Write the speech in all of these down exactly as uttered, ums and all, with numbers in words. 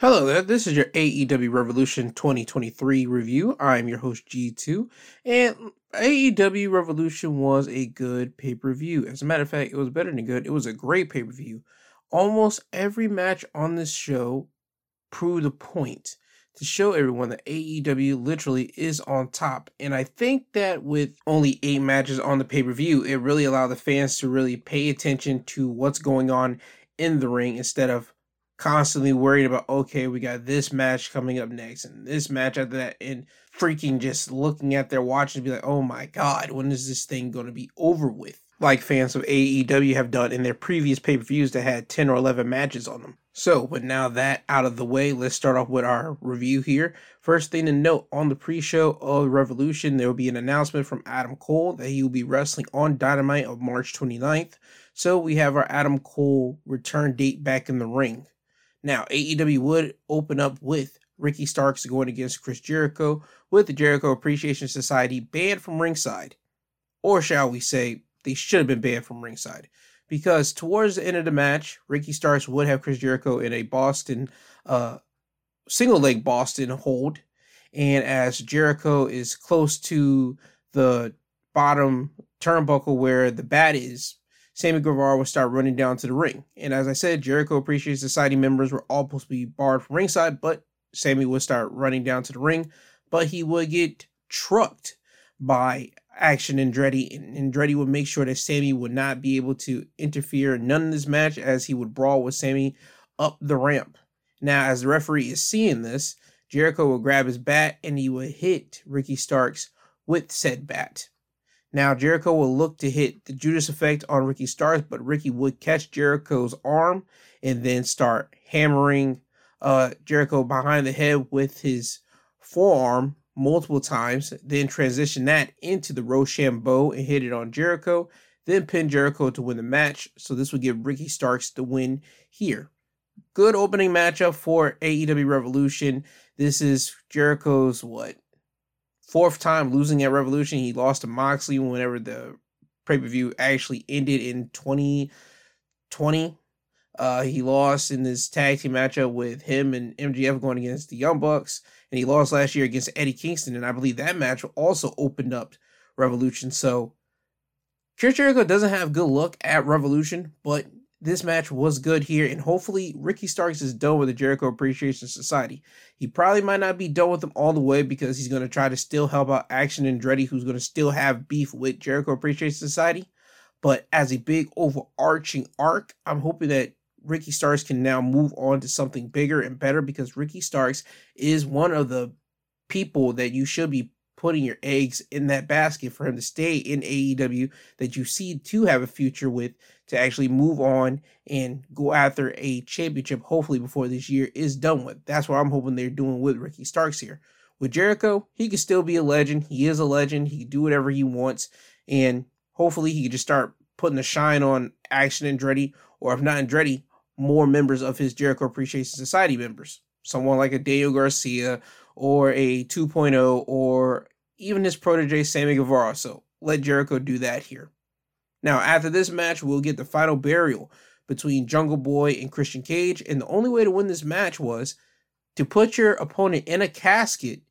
Hello there, this is your A E W Revolution twenty twenty-three review. I'm your host G two, and A E W Revolution was a good pay-per-view. As a matter of fact, it was better than good. It was a great pay-per-view. Almost every match on this show proved a point to show everyone that A E W literally is on top. And I think that with only eight matches on the pay-per-view, it really allowed the fans to really pay attention to what's going on in the ring instead of constantly worried about, okay, we got this match coming up next and this match after that, and freaking just looking at their watch and be like, oh my god, when is this thing going to be over with? Like fans of A E W have done in their previous pay-per-views that had ten or eleven matches on them. So, but now that out of the way, let's start off with our review here. First thing to note, on the pre-show of Revolution, there will be an announcement from Adam Cole that he will be wrestling on Dynamite on March twenty-ninth. So we have our Adam Cole return date back in the ring. Now, A E W would open up with Ricky Starks going against Chris Jericho, with the Jericho Appreciation Society banned from ringside. Or shall we say, they should have been banned from ringside. Because towards the end of the match, Ricky Starks would have Chris Jericho in a Boston, uh, single leg Boston hold. And as Jericho is close to the bottom turnbuckle where the bat is, Sammy Guevara would start running down to the ring. And as I said, Jericho Appreciation Society members were all supposed to be barred from ringside, but Sammy would start running down to the ring, but he would get trucked by Action Andretti, and Andretti would make sure that Sammy would not be able to interfere in none of this match as he would brawl with Sammy up the ramp. Now, as the referee is seeing this, Jericho would grab his bat and he would hit Ricky Starks with said bat. Now, Jericho will look to hit the Judas effect on Ricky Starks, but Ricky would catch Jericho's arm and then start hammering uh, Jericho behind the head with his forearm multiple times, then transition that into the Rochambeau and hit it on Jericho, then pin Jericho to win the match. So this would give Ricky Starks the win here. Good opening matchup for A E W Revolution. This is Jericho's, what, fourth time losing at Revolution. He lost to Moxley whenever the pay-per-view actually ended in twenty twenty. Uh, he lost in this tag team matchup with him and M J F going against the Young Bucks. And he lost last year against Eddie Kingston. And I believe that match also opened up Revolution. So, Chris Jericho doesn't have good luck at Revolution, but this match was good here, and hopefully Ricky Starks is done with the Jericho Appreciation Society. He probably might not be done with them all the way because he's going to try to still help out Action Andretti, who's going to still have beef with Jericho Appreciation Society. But as a big overarching arc, I'm hoping that Ricky Starks can now move on to something bigger and better, because Ricky Starks is one of the people that you should be putting your eggs in that basket for him to stay in A E W, that you see to have a future with, to actually move on and go after a championship, hopefully before this year is done with. That's what I'm hoping they're doing with Ricky Starks here. With Jericho, he can still be a legend. He is a legend. He can do whatever he wants, and hopefully he can just start putting a shine on Action Andretti, or if not Andretti, more members of his Jericho Appreciation Society members. Someone like a Daniel Garcia, or a two point oh, or even his protege Sammy Guevara. So let Jericho do that here. Now, after this match, we'll get the final burial between Jungle Boy and Christian Cage. And the only way to win this match was to put your opponent in a casket.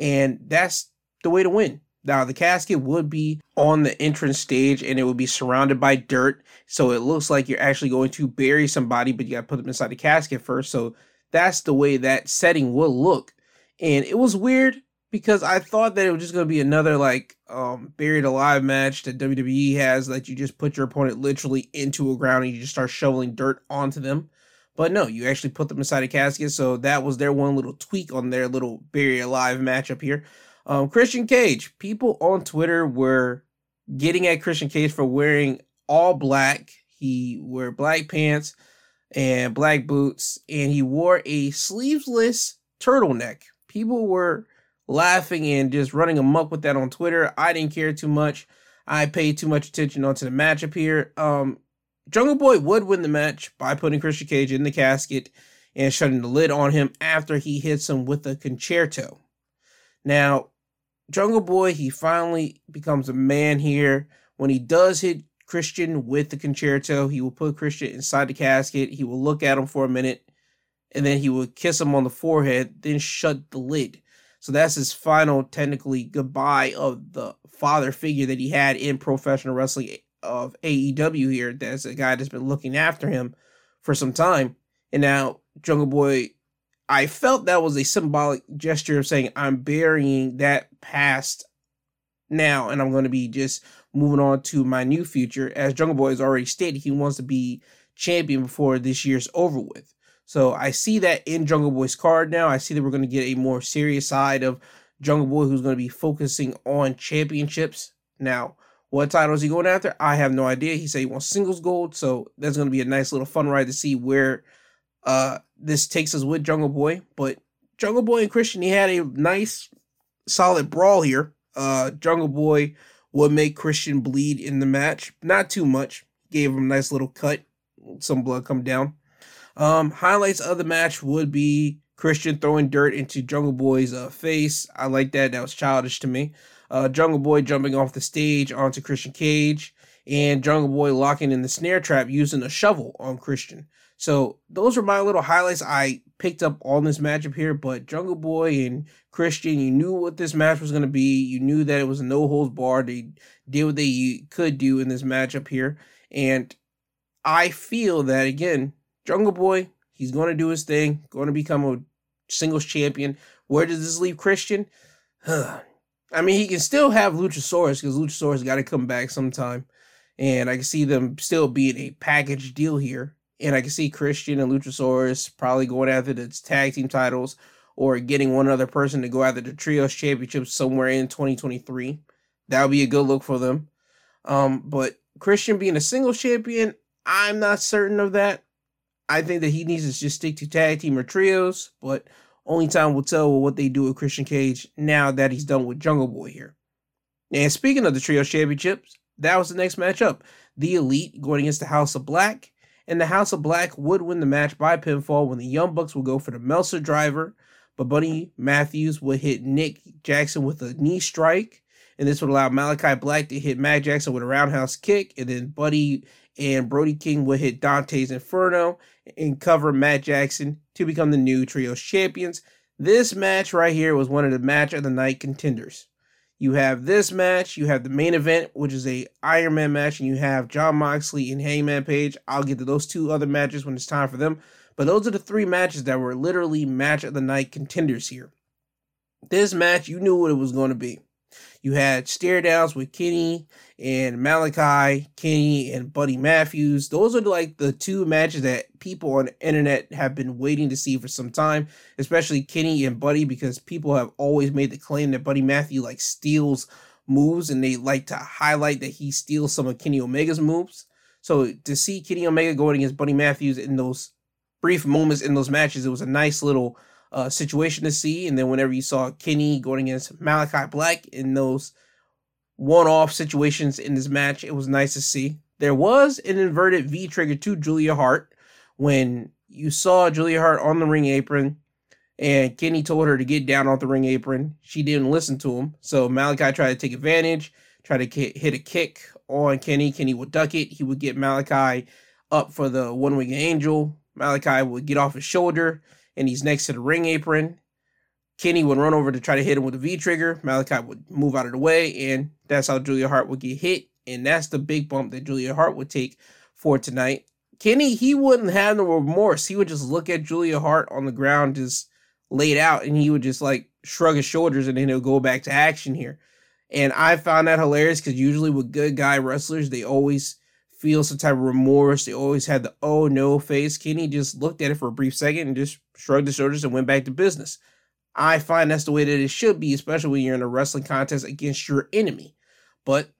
And that's the way to win. Now, the casket would be on the entrance stage, and it would be surrounded by dirt. So it looks like you're actually going to bury somebody, but you got to put them inside the casket first. So that's the way that setting will look. And it was weird because I thought that it was just going to be another like um, buried alive match that W W E has, that you just put your opponent literally into a ground and you just start shoveling dirt onto them. But no, you actually put them inside a casket. So that was their one little tweak on their little buried alive matchup here. Um, Christian Cage, people on Twitter were getting at Christian Cage for wearing all black. He wore black pants and black boots, and he wore a sleeveless turtleneck. People were laughing and just running amok with that on Twitter. I didn't care too much. I paid too much attention onto the matchup here. Um, Jungle Boy would win the match by putting Christian Cage in the casket and shutting the lid on him after he hits him with a concerto. Now, Jungle Boy, he finally becomes a man here. When he does hit Christian with the concerto, he will put Christian inside the casket. He will look at him for a minute and then he would kiss him on the forehead, then shut the lid. So that's his final, technically, goodbye of the father figure that he had in professional wrestling of A E W here. That's a guy that's been looking after him for some time. And now Jungle Boy, I felt that was a symbolic gesture of saying, I'm burying that past now, and I'm going to be just moving on to my new future. As Jungle Boy has already stated, he wants to be champion before this year's over with. So I see that in Jungle Boy's card now. I see that we're going to get a more serious side of Jungle Boy, who's going to be focusing on championships. Now, what title is he going after? I have no idea. He said he wants singles gold, so that's going to be a nice little fun ride to see where uh, this takes us with Jungle Boy. But Jungle Boy and Christian, he had a nice, solid brawl here. Uh, Jungle Boy would make Christian bleed in the match. Not too much. Gave him a nice little cut. Some blood come down. Um, highlights of the match would be Christian throwing dirt into Jungle Boy's uh, face. I like that. That was childish to me. Uh, Jungle Boy jumping off the stage onto Christian Cage, and Jungle Boy locking in the snare trap using a shovel on Christian. So those are my little highlights I picked up on this matchup here. But Jungle Boy and Christian, you knew what this match was going to be. You knew that it was no holds barred. They did what they could do in this matchup here. And I feel that, again, Jungle Boy, he's going to do his thing, going to become a singles champion. Where does this leave Christian? Huh. I mean, he can still have Luchasaurus, because Luchasaurus got to come back sometime. And I can see them still being a package deal here. And I can see Christian and Luchasaurus probably going after the tag team titles, or getting one other person to go after the Trios Championship somewhere in twenty twenty-three. That would be a good look for them. Um, but Christian being a singles champion, I'm not certain of that. I think that he needs to just stick to tag team or trios, but only time will tell what they do with Christian Cage now that he's done with Jungle Boy here. And speaking of the Trios Championships, that was the next matchup. The Elite going against the House of Black, and the House of Black would win the match by pinfall when the Young Bucks would go for the Meltzer driver, but Buddy Matthews would hit Nick Jackson with a knee strike, and this would allow Malakai Black to hit Matt Jackson with a roundhouse kick, and then Buddy and Brody King would hit Dante's Inferno and cover Matt Jackson to become the new Trios Champions. This match right here was one of the match of the night contenders. You have this match, you have the main event, which is a Iron Man match, and you have John Moxley and Hangman Page. I'll get to those two other matches when it's time for them. But those are the three matches that were literally match of the night contenders here. This match, you knew what it was going to be. You had stare downs with Kenny and Malakai, Kenny and Buddy Matthews. Those are like the two matches that people on the internet have been waiting to see for some time, especially Kenny and Buddy, because people have always made the claim that Buddy Matthews like steals moves, and they like to highlight that he steals some of Kenny Omega's moves. So to see Kenny Omega going against Buddy Matthews in those brief moments in those matches, it was a nice little Uh, situation to see. And then whenever you saw Kenny going against Malakai Black in those one-off situations in this match, it was nice to see. There was an inverted V-trigger to Julia Hart when you saw Julia Hart on the ring apron, and Kenny told her to get down off the ring apron. She didn't listen to him, so Malakai tried to take advantage, tried to hit a kick on Kenny. Kenny would duck it. He would get Malakai up for the one-winged angel. Malakai would get off his shoulder, and he's next to the ring apron. Kenny would run over to try to hit him with the V-trigger. Malakai would move out of the way, and that's how Julia Hart would get hit. And that's the big bump that Julia Hart would take for tonight. Kenny, he wouldn't have no remorse. He would just look at Julia Hart on the ground, just laid out, and he would just like shrug his shoulders, and then he'll go back to action here. And I found that hilarious, because usually with good guy wrestlers, they always feel some type of remorse. They always had the oh no face. Kenny just looked at it for a brief second and just shrugged his shoulders and went back to business. I find that's the way that it should be, especially when you're in a wrestling contest against your enemy. But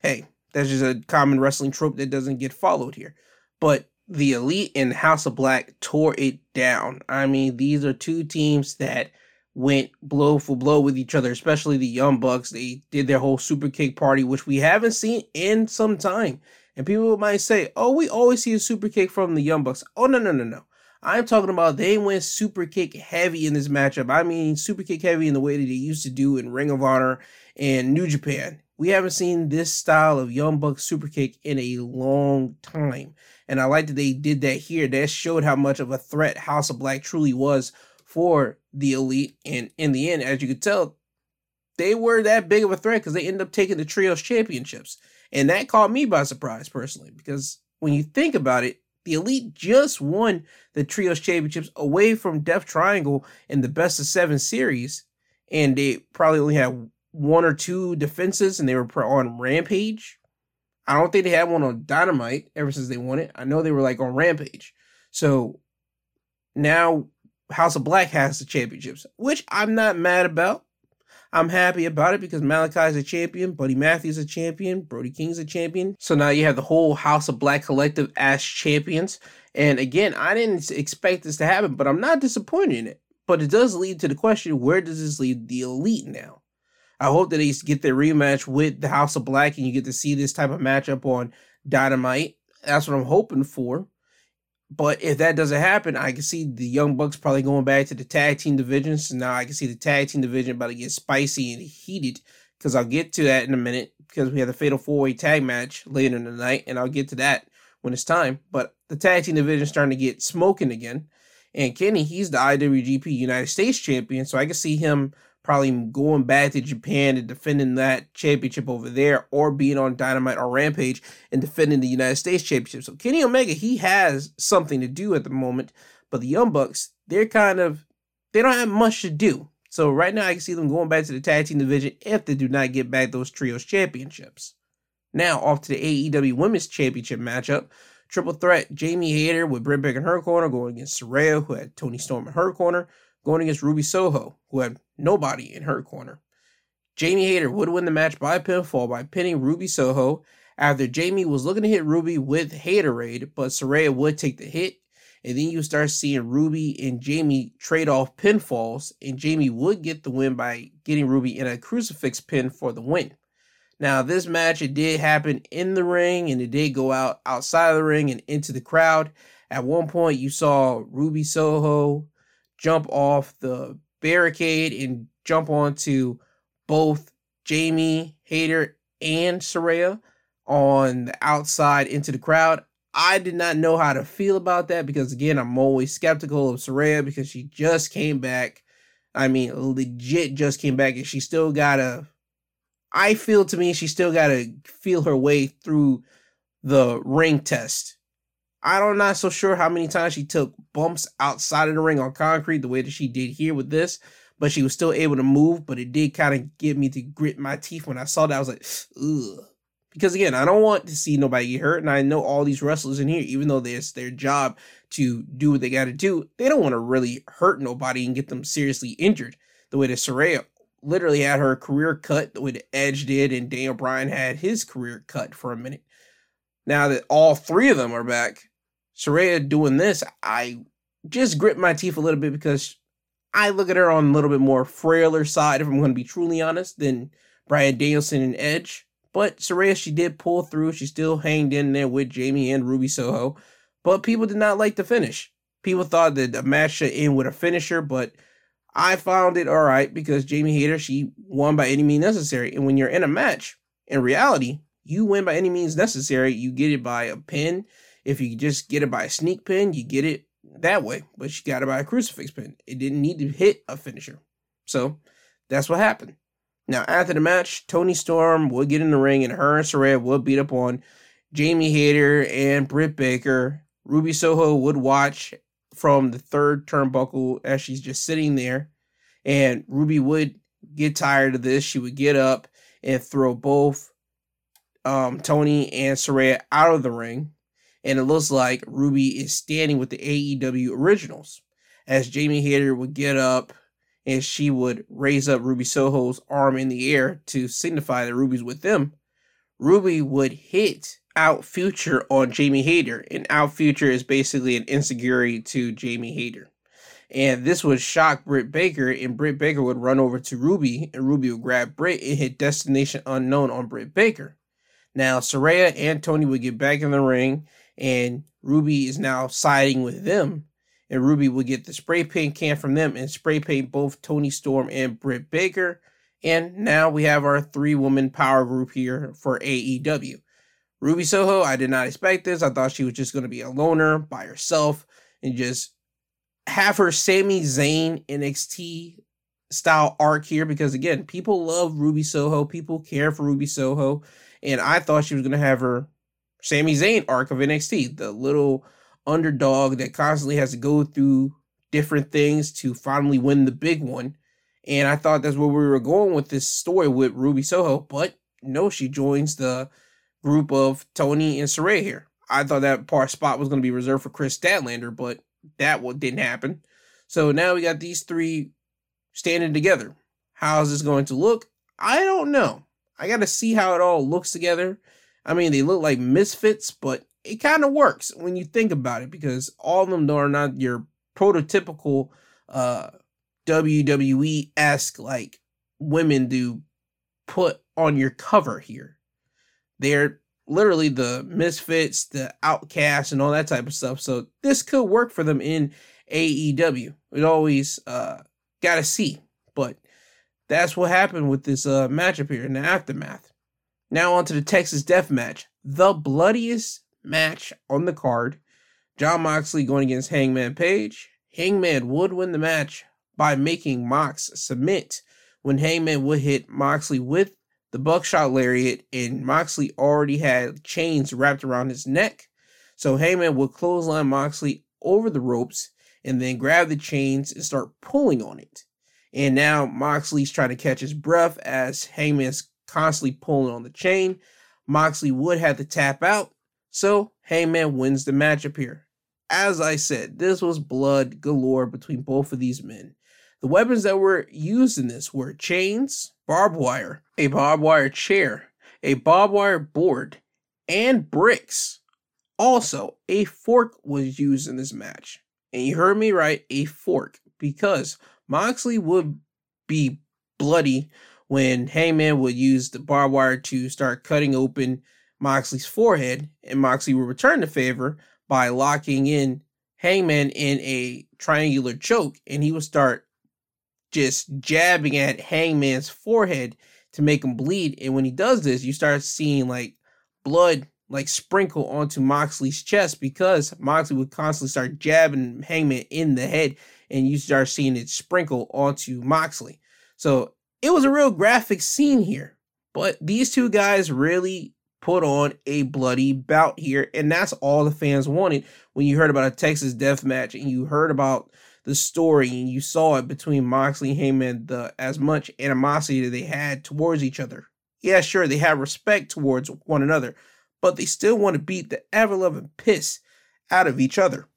hey, that's just a common wrestling trope that doesn't get followed here. But the Elite and House of Black tore it down. I mean, these are two teams that went blow for blow with each other, especially the Young Bucks. They did their whole super kick party, which we haven't seen in some time. And people might say, oh, we always see a super kick from the Young Bucks. Oh, no, no, no, no. I'm talking about they went super kick heavy in this matchup. I mean, super kick heavy in the way that they used to do in Ring of Honor and New Japan. We haven't seen this style of Young Bucks super kick in a long time. And I liked that they did that here. That showed how much of a threat House of Black truly was for the Elite. And in the end, as you could tell, they were that big of a threat because they ended up taking the Trios Championships. And that caught me by surprise, personally, because when you think about it, the Elite just won the Trios Championships away from Death Triangle in the Best of Seven series. And they probably only had one or two defenses, and they were on Rampage. I don't think they had one on Dynamite ever since they won it. I know they were like on Rampage. So now House of Black has the championships, which I'm not mad about. I'm happy about it because Malakai is a champion, Buddy Matthews is a champion, Brody King's a champion. So now you have the whole House of Black Collective as champions. And again, I didn't expect this to happen, but I'm not disappointed in it. But it does lead to the question, where does this leave the Elite now? I hope that they get their rematch with the House of Black and you get to see this type of matchup on Dynamite. That's what I'm hoping for. But if that doesn't happen, I can see the Young Bucks probably going back to the tag team division. So now I can see the tag team division about to get spicy and heated, because I'll get to that in a minute, because we have the Fatal Four-Way Tag Match later in the night, and I'll get to that when it's time. But the tag team division is starting to get smoking again. And Kenny, he's the I W G P United States champion, so I can see him probably going back to Japan and defending that championship over there, or being on Dynamite or Rampage and defending the United States championship. So Kenny Omega, he has something to do at the moment, but the Young Bucks, they're kind of, they don't have much to do. So right now I can see them going back to the tag team division if they do not get back those trios championships. Now off to the A E W Women's Championship matchup. Triple threat, Jamie Hayter with Britt Baker in her corner, going against Saraya, who had Toni Storm in her corner, going against Ruby Soho, who had nobody in her corner. Jamie Hayter would win the match by pinfall by pinning Ruby Soho after Jamie was looking to hit Ruby with Haterade, but Saraya would take the hit, and then you start seeing Ruby and Jamie trade off pinfalls, and Jamie would get the win by getting Ruby in a crucifix pin for the win. Now, this match, it did happen in the ring, and it did go out outside of the ring and into the crowd. At one point, you saw Ruby Soho jump off the barricade and jump onto both Jamie Hayter and Saraya on the outside into the crowd. I did not know how to feel about that because, again, I'm always skeptical of Saraya because she just came back. I mean, legit just came back, and she still got a... I feel to me she still got to feel her way through the ring test. I'm not so sure how many times she took bumps outside of the ring on concrete the way that she did here with this, but she was still able to move, but it did kind of get me to grit my teeth when I saw that. I was like, ugh. Because again, I don't want to see nobody get hurt, and I know all these wrestlers in here, even though it's their job to do what they got to do, they don't want to really hurt nobody and get them seriously injured the way that Saraya literally had her career cut the way that Edge did, and Daniel Bryan had his career cut for a minute. Now that all three of them are back, Saraya doing this, I just grit my teeth a little bit because I look at her on a little bit more frailer side, if I'm going to be truly honest, than Brian Danielson and Edge. But Saraya, she did pull through. She still hanged in there with Jamie and Ruby Soho. But people did not like the finish. People thought that the match should end with a finisher, but I found it all right because Jamie Hayter, she won by any means necessary. And when you're in a match, in reality, you win by any means necessary. You get it by a pin. If you just get it by a sneak pin, you get it that way. But she got it by a crucifix pin. It didn't need to hit a finisher. So that's what happened. Now, after the match, Toni Storm would get in the ring, and her and Saraya would beat up on Jamie Hayter and Britt Baker. Ruby Soho would watch from the third turnbuckle as she's just sitting there, and Ruby would get tired of this. She would get up and throw both um, Toni and Saraya out of the ring, and it looks like Ruby is standing with the A E W Originals as Jamie Hayter would get up and she would raise up Ruby Soho's arm in the air to signify that Ruby's with them. Ruby would hit Out Future on Jamie Hayter, and Out Future is basically an insecurity to Jamie Hayter, and this would shock Britt Baker, and Britt Baker would run over to Ruby, and Ruby would grab Britt and hit Destination Unknown on Britt Baker. Now Saraya and Toni would get back in the ring, and Ruby is now siding with them, and Ruby would get the spray paint can from them and spray paint both Toni Storm and Britt Baker, and now we have our three woman power group here for A E W. Ruby Soho, I did not expect this. I thought she was just going to be a loner by herself and just have her Sami Zayn N X T style arc here, because again, people love Ruby Soho, people care for Ruby Soho, and I thought she was going to have her Sami Zayn arc of N X T, the little underdog that constantly has to go through different things to finally win the big one. And I thought that's where we were going with this story with Ruby Soho, but no, she joins the group of Tony and Saraya here. I thought that part spot was going to be reserved for Chris Statlander, but that didn't happen. So now we got these three standing together. How is this going to look? I don't know. I got to see how it all looks together. I mean, they look like misfits, but it kind of works when you think about it, because all of them are not your prototypical uh, W W E-esque like women to put on your cover here. They're literally the misfits, the outcasts, and all that type of stuff. So this could work for them in A E W. It always uh, got to see, but that's what happened with this uh, matchup here in the aftermath. Now on to the Texas Death Match, the bloodiest match on the card. John Moxley going against Hangman Page. Hangman would win the match by making Mox submit when Hangman would hit Moxley with the buckshot lariat, and Moxley already had chains wrapped around his neck. So Hangman would clothesline Moxley over the ropes and then grab the chains and start pulling on it. And now Moxley's trying to catch his breath as Hangman's constantly pulling on the chain. Moxley would have to tap out, so Hangman wins the matchup here. As I said, this was blood galore between both of these men. The weapons that were used in this were chains, barbed wire, a barbed wire chair, a barbed wire board, and bricks. Also, a fork was used in this match. And you heard me right, a fork, because Moxley would be bloody when Hangman would use the barbed wire to start cutting open Moxley's forehead, and Moxley would return the favor by locking in Hangman in a triangular choke, and he would start just jabbing at Hangman's forehead to make him bleed. And when he does this, you start seeing like blood like sprinkle onto Moxley's chest, because Moxley would constantly start jabbing Hangman in the head, and you start seeing it sprinkle onto Moxley. So it was a real graphic scene here, but these two guys really put on a bloody bout here, and that's all the fans wanted when you heard about a Texas death match and you heard about the story and you saw it between Moxley and Heyman, the as much animosity that they had towards each other. Yeah, sure, they had respect towards one another, but they still want to beat the ever-loving piss out of each other.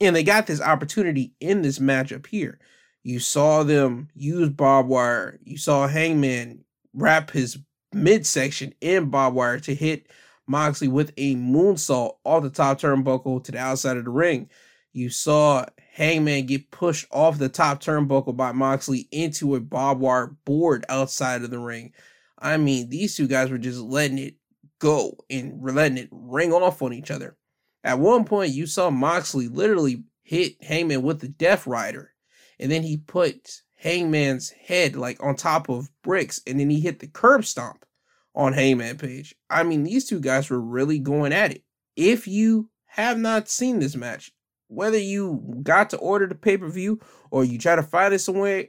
And they got this opportunity in this matchup here. You saw them use barbed wire. You saw Hangman wrap his midsection in barbed wire to hit Moxley with a moonsault off the top turnbuckle to the outside of the ring. You saw Hangman get pushed off the top turnbuckle by Moxley into a barbed wire board outside of the ring. I mean, these two guys were just letting it go and letting it ring off on each other. At one point, you saw Moxley literally hit Hangman with the Death Rider, and then he put Hangman's head like on top of bricks, and then he hit the curb stomp on Hangman Page. I mean, these two guys were really going at it. If you have not seen this match, whether you got to order the pay-per-view or you try to find it somewhere,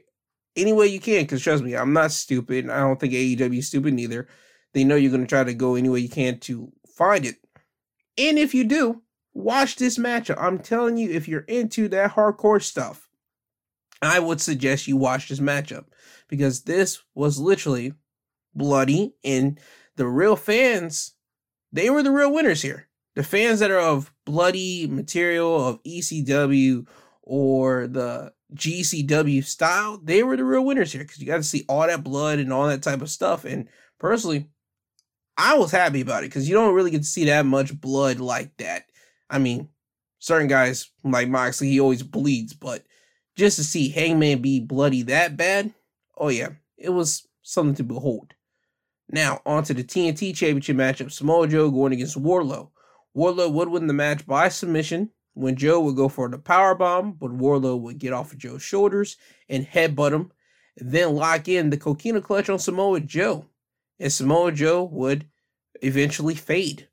any way you can, because trust me, I'm not stupid. I don't think A E W is stupid either. They know you're going to try to go any way you can to find it. And if you do, watch this matchup. I'm telling you, if you're into that hardcore stuff, I would suggest you watch this matchup, because this was literally bloody, and the real fans, they were the real winners here. The fans that are of bloody material, of E C W or the G C W style, they were the real winners here, because you got to see all that blood and all that type of stuff. And personally, I was happy about it, because you don't really get to see that much blood like that. I mean, certain guys like Moxley, he always bleeds, but just to see Hangman be bloody that bad, oh yeah, it was something to behold. Now, on to the T N T Championship matchup, Samoa Joe going against Wardlow. Wardlow would win the match by submission when Joe would go for the powerbomb, but Wardlow would get off of Joe's shoulders and headbutt him, and then lock in the Coquina Clutch on Samoa Joe. And Samoa Joe would eventually fade.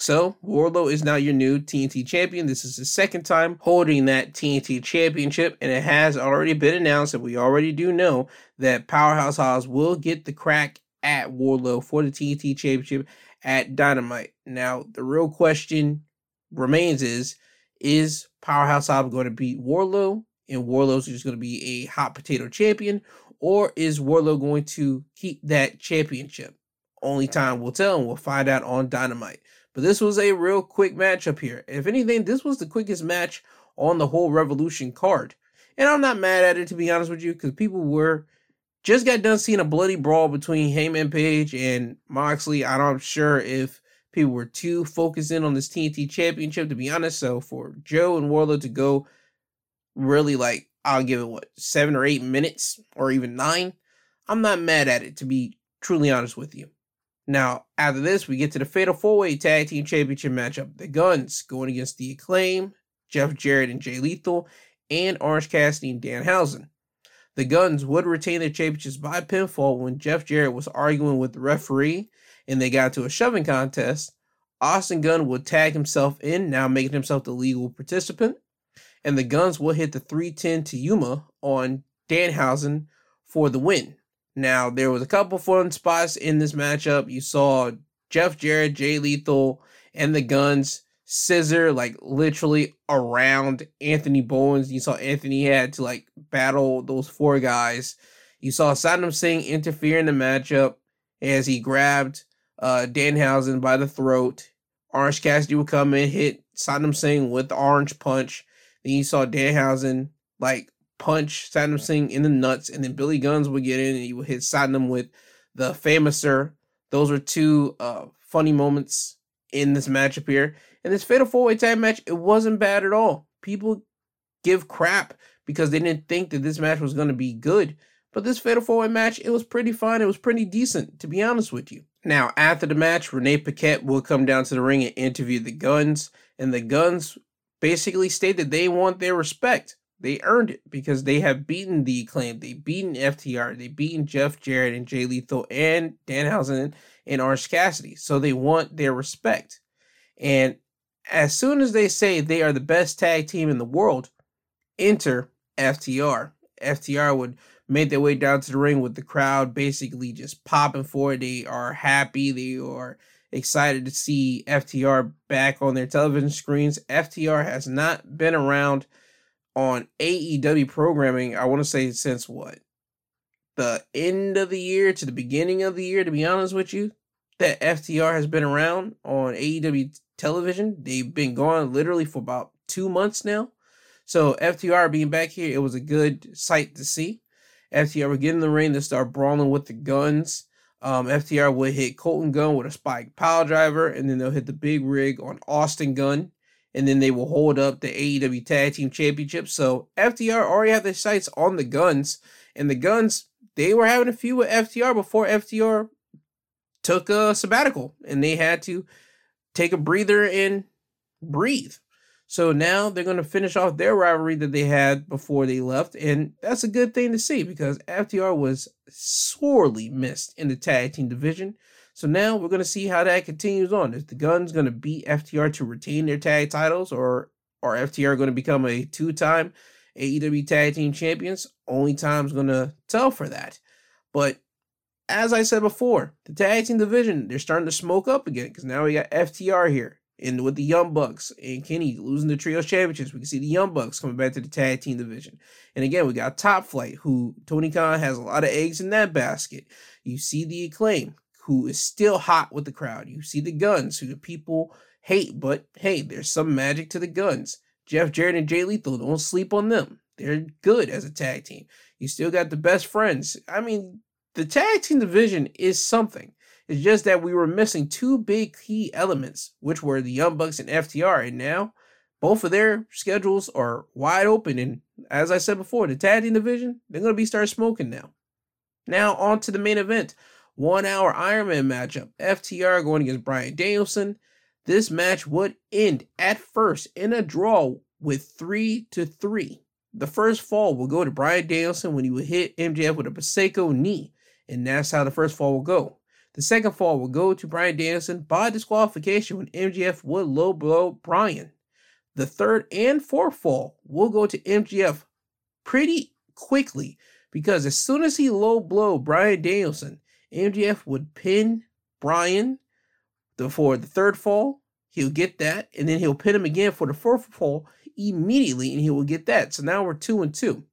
So, Wardlow is now your new T N T champion. This is his second time holding that T N T championship, and it has already been announced, and we already do know, that Powerhouse Hobbs will get the crack at Wardlow for the T N T championship at Dynamite. Now, the real question remains is, is Powerhouse Hobbs going to beat Wardlow, and Wardlow's just going to be a hot potato champion, or is Wardlow going to keep that championship? Only time will tell, and we'll find out on Dynamite. But this was a real quick matchup here. If anything, this was the quickest match on the whole Revolution card. And I'm not mad at it, to be honest with you, because people were just got done seeing a bloody brawl between Hangman Page and Moxley. I'm not sure if people were too focused in on this T N T championship, to be honest. So for Joe and Wardlow to go really like, I'll give it, what, seven or eight minutes or even nine? I'm not mad at it, to be truly honest with you. Now, after this, we get to the Fatal four-Way Tag Team Championship matchup. The Guns going against The Acclaim, Jeff Jarrett and Jay Lethal, and Orange Cassidy and Danhausen. The Guns would retain their championships by pinfall when Jeff Jarrett was arguing with the referee, and they got to a shoving contest. Austin Gunn would tag himself in, now making himself the legal participant. And the Guns will hit the three ten to Yuma on Danhausen for the win. Now, there was a couple fun spots in this matchup. You saw Jeff Jarrett, Jay Lethal, and the Guns scissor, like, literally around Anthony Bowens. You saw Anthony had to, like, battle those four guys. You saw Satnam Singh interfere in the matchup as he grabbed uh, Danhausen by the throat. Orange Cassidy would come in, hit Satnam Singh with the orange punch. Then you saw Danhausen, like, punch Satnam Singh in the nuts, and then Billy Guns would get in and he would hit Satnam with the Famouser. Those were two uh, funny moments in this matchup here. And this Fatal four-Way Tag match, it wasn't bad at all. People give crap because they didn't think that this match was going to be good. But this Fatal four-Way match, it was pretty fun. It was pretty decent, to be honest with you. Now, after the match, Renee Paquette will come down to the ring and interview the Guns. And the Guns basically stated they want their respect. They earned it because they have beaten The Acclaim. They've beaten F T R. They've beaten Jeff Jarrett and Jay Lethal and Danhausen and Orange Cassidy. So they want their respect. And as soon as they say they are the best tag team in the world, enter F T R. F T R would make their way down to the ring with the crowd basically just popping for it. They are happy. They are excited to see F T R back on their television screens. F T R has not been around on A E W programming, I want to say since what? The end of the year to the beginning of the year, to be honest with you, that F T R has been around on A E W television. They've been gone literally for about two months now. So F T R being back here, it was a good sight to see. F T R would get in the ring to start brawling with the Guns. Um, F T R would hit Colton Gunn with a spike pile driver, and then they'll hit the big rig on Austin Gunn. And then they will hold up the A E W Tag Team Championship. So F T R already have their sights on the Guns. And the Guns, they were having a feud with F T R before F T R took a sabbatical. And they had to take a breather and breathe. So now they're going to finish off their rivalry that they had before they left. And that's a good thing to see because F T R was sorely missed in the tag team division. So now we're going to see how that continues on. Is the Guns going to beat F T R to retain their tag titles, or are F T R going to become a two-time A E W Tag Team Champions? Only time's going to tell for that. But as I said before, the tag team division, they're starting to smoke up again because now we got F T R here and with the Young Bucks and Kenny losing the Trios Championships. We can see the Young Bucks coming back to the tag team division. And again, we got Top Flight, who Tony Khan has a lot of eggs in that basket. You see the Acclaim, who is still hot with the crowd. You see the Guns, who the people hate, but hey, there's some magic to the Guns. Jeff Jarrett and Jay Lethal, don't sleep on them. They're good as a tag team. You still got the Best Friends. I mean, the tag team division is something. It's just that we were missing two big key elements, which were the Young Bucks and F T R, and now both of their schedules are wide open, and as I said before, the tag team division, they're going to be start smoking now. Now, on to the main event. One-hour Iron Man matchup. F T R going against Brian Danielson. This match would end at first in a draw with three to three. The first fall will go to Brian Danielson when he would hit M J F with a Prosecco knee. And that's how the first fall will go. The second fall would go to Brian Danielson by disqualification when M J F would low blow Brian. The third and fourth fall will go to M J F pretty quickly, because as soon as he low blow Brian Danielson, M J F would pin Brian for the third fall. He'll get that, and then he'll pin him again for the fourth fall immediately, and he will get that. So now we're two and two.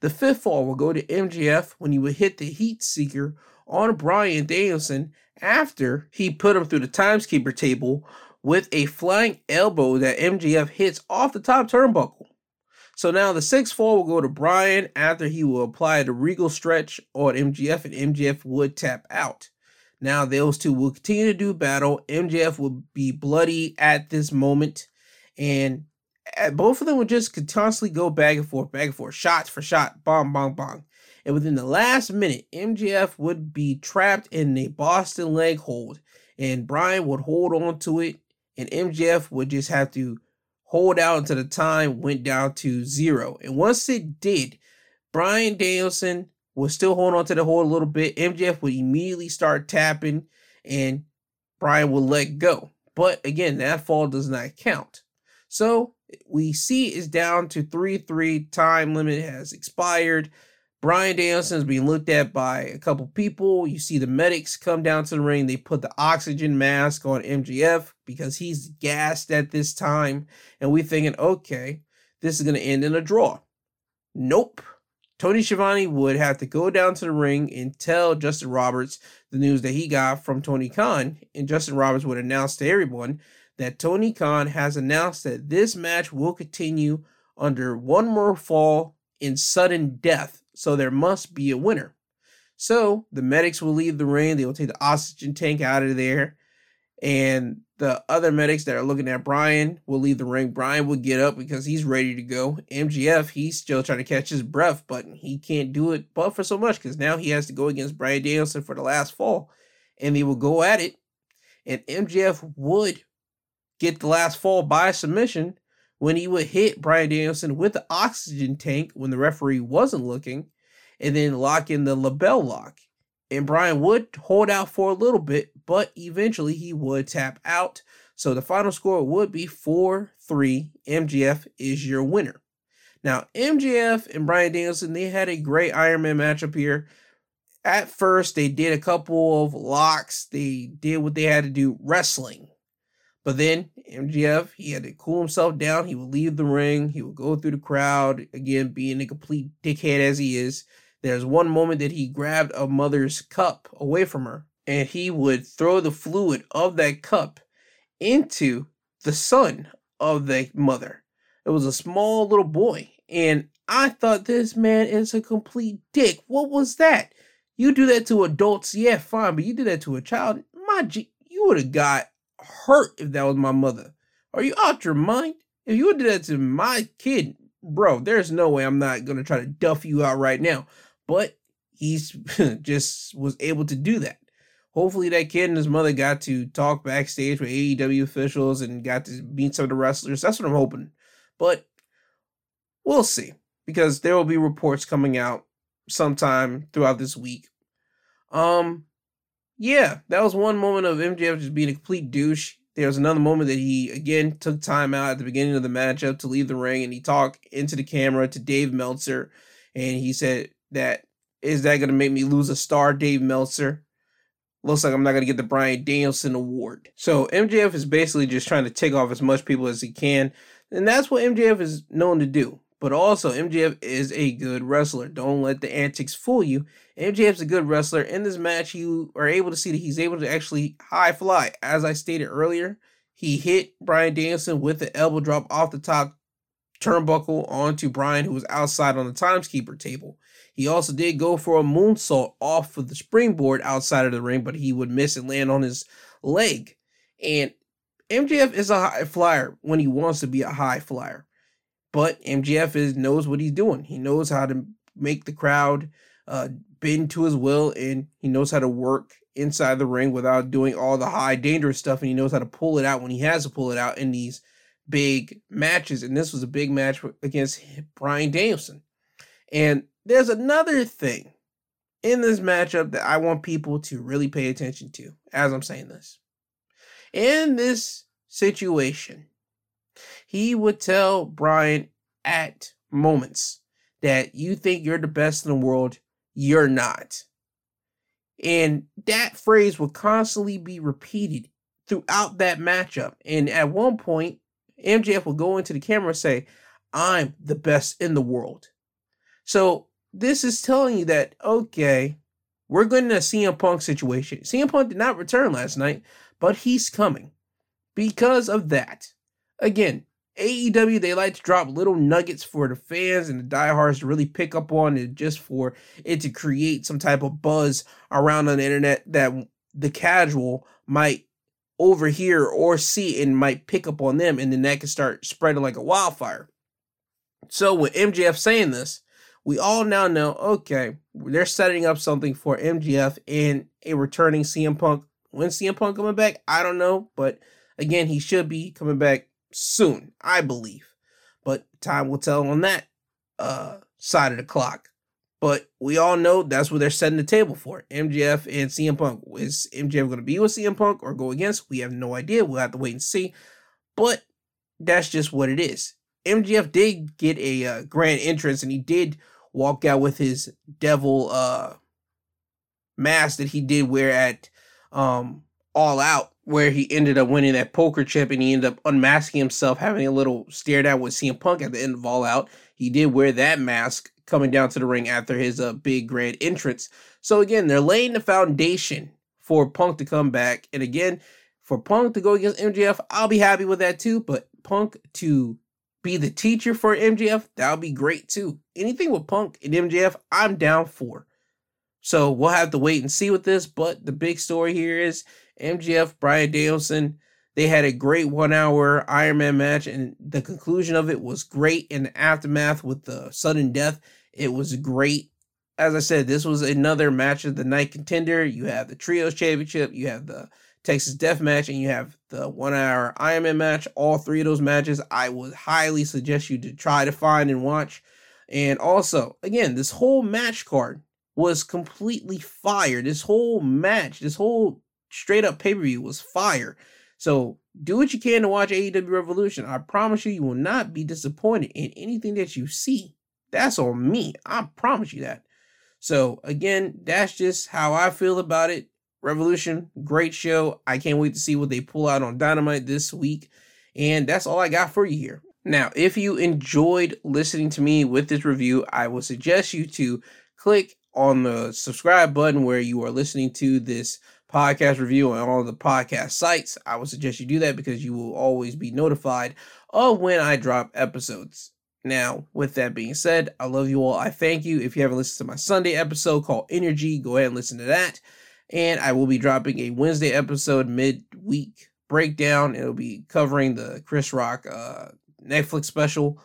The fifth fall will go to M J F when he would hit the heat seeker on Brian Danielson after he put him through the timekeeper table with a flying elbow that M J F hits off the top turnbuckle. So now the sixth fall will go to Brian after he will apply the regal stretch on M J F, and M J F would tap out. Now those two will continue to do battle. M J F will be bloody at this moment, and both of them would just constantly go back and forth, back and forth, shots for shot, bong, bong, bong. And within the last minute, M J F would be trapped in a Boston leg hold, and Brian would hold on to it, and M J F would just have to hold out until the time went down to zero. And once it did, Brian Danielson was still holding on to the hold a little bit. M J F would immediately start tapping, and Brian would let go. But again, that fall does not count. So we see it's down to three three. Time limit has expired. Brian Danielson is being looked at by a couple people. You see the medics come down to the ring. They put the oxygen mask on M J F because he's gassed at this time. And we're thinking, okay, this is going to end in a draw. Nope. Tony Schiavone would have to go down to the ring and tell Justin Roberts the news that he got from Tony Khan. And Justin Roberts would announce to everyone that Tony Khan has announced that this match will continue under one more fall in sudden death. So there must be a winner. So the medics will leave the ring. They will take the oxygen tank out of there. And the other medics that are looking at Brian will leave the ring. Brian will get up because he's ready to go. M J F, he's still trying to catch his breath, but he can't do it but for so much, because now he has to go against Brian Danielson for the last fall. And they will go at it. And M J F would get the last fall by submission when he would hit Brian Danielson with the oxygen tank when the referee wasn't looking, and then lock in the label lock. And Brian would hold out for a little bit, but eventually he would tap out. So the final score would be four three. M J F is your winner. Now, M J F and Brian Danielson, they had a great Iron Man matchup here. At first, they did a couple of locks. They did what they had to do, wrestling. But then M J F, he had to cool himself down. He would leave the ring. He would go through the crowd, again, being a complete dickhead as he is. There's one moment that he grabbed a mother's cup away from her, and he would throw the fluid of that cup into the son of the mother. It was a small little boy, and I thought, this man is a complete dick. What was that? You do that to adults, yeah, fine, but you do that to a child? My G, you would have got hurt if that was my mother. Are you out your mind? If you would do that to my kid, bro, there's no way I'm not going to try to duff you out right now. But he's just was able to do that. Hopefully that kid and his mother got to talk backstage with A E W officials and got to meet some of the wrestlers. That's what I'm hoping. But we'll see, because there will be reports coming out sometime throughout this week. Um, Yeah, that was one moment of M J F just being a complete douche. There was another moment that he, again, took time out at the beginning of the matchup to leave the ring, and he talked into the camera to Dave Meltzer, and he said that, is that going to make me lose a star, Dave Meltzer? Looks like I'm not going to get the Brian Danielson award. So M J F is basically just trying to tick off as much people as he can, and that's what M J F is known to do. But also, M J F is a good wrestler. Don't let the antics fool you. M J F's a good wrestler. In this match, you are able to see that he's able to actually high fly. As I stated earlier, he hit Brian Danielson with the elbow drop off the top turnbuckle onto Brian, who was outside on the timekeeper table. He also did go for a moonsault off of the springboard outside of the ring, but he would miss and land on his leg. And M J F is a high flyer when he wants to be a high flyer. But M J F is, knows what he's doing. He knows how to make the crowd uh, bend to his will, and he knows how to work inside the ring without doing all the high, dangerous stuff, and he knows how to pull it out when he has to pull it out in these big matches. And this was a big match against Brian Danielson. And there's another thing in this matchup that I want people to really pay attention to as I'm saying this. In this situation, he would tell Brian at moments that you think you're the best in the world, you're not. And that phrase will constantly be repeated throughout that matchup. And at one point, M J F will go into the camera and say, I'm the best in the world. So this is telling you that, okay, we're going to a C M Punk situation. C M Punk did not return last night, but he's coming because of that. Again, A E W, they like to drop little nuggets for the fans and the diehards to really pick up on it, just for it to create some type of buzz around on the internet that the casual might overhear or see and might pick up on them, and then that can start spreading like a wildfire. So with M J F saying this, we all now know, okay, they're setting up something for M J F and a returning C M Punk. When C M Punk coming back, I don't know, but again, he should be coming back soon, I believe. But time will tell on that uh, side of the clock. But we all know that's what they're setting the table for. M J F and C M Punk. Is M J F going to be with C M Punk or go against? We have no idea. We'll have to wait and see. But that's just what it is. M J F did get a uh, grand entrance, and he did walk out with his devil uh, mask that he did wear at um, All Out, where he ended up winning that poker chip, and he ended up unmasking himself, having a little stared at with C M Punk at the end of All Out. He did wear that mask coming down to the ring after his uh, big grand entrance. So again, they're laying the foundation for Punk to come back. And again, for Punk to go against M J F, I'll be happy with that too. But Punk to be the teacher for M J F, that'll be great too. Anything with Punk and M J F, I'm down for. So we'll have to wait and see with this. But the big story here is M J F, Brian Danielson, they had a great one-hour Iron Man match, and the conclusion of it was great. In the aftermath with the sudden death, it was great. As I said, this was another match of the night contender. You have the Trios Championship, you have the Texas Death Match, and you have the one-hour Iron Man match. All three of those matches, I would highly suggest you to try to find and watch. And also, again, this whole match card was completely fire. This whole match, this whole straight up pay-per-view was fire. So do what you can to watch A E W Revolution. I promise you, you will not be disappointed in anything that you see. That's on me. I promise you that. So again, that's just how I feel about it. Revolution, great show. I can't wait to see what they pull out on Dynamite this week. And that's all I got for you here. Now, if you enjoyed listening to me with this review, I would suggest you to click on the subscribe button where you are listening to this podcast review on all the podcast sites. I would suggest you do that because you will always be notified of when I drop episodes. Now, with that being said, I love you all. I thank you. If you haven't listened to my Sunday episode called Energy, go ahead and listen to that. And I will be dropping a Wednesday episode midweek breakdown. It'll be covering the Chris Rock uh, Netflix special.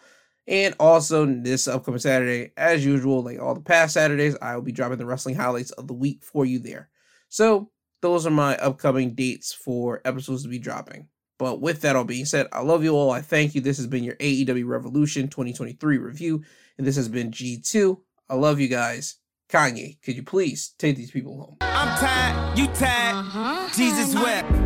And also this upcoming Saturday, as usual, like all the past Saturdays, I will be dropping the wrestling highlights of the week for you there. So those are my upcoming dates for episodes to be dropping. But with that all being said, I love you all. I thank you. This has been your A E W Revolution twenty twenty-three review. And this has been G two. I love you guys. Kanye, could you please take these people home? I'm tired, you tired, uh-huh. Jesus wept.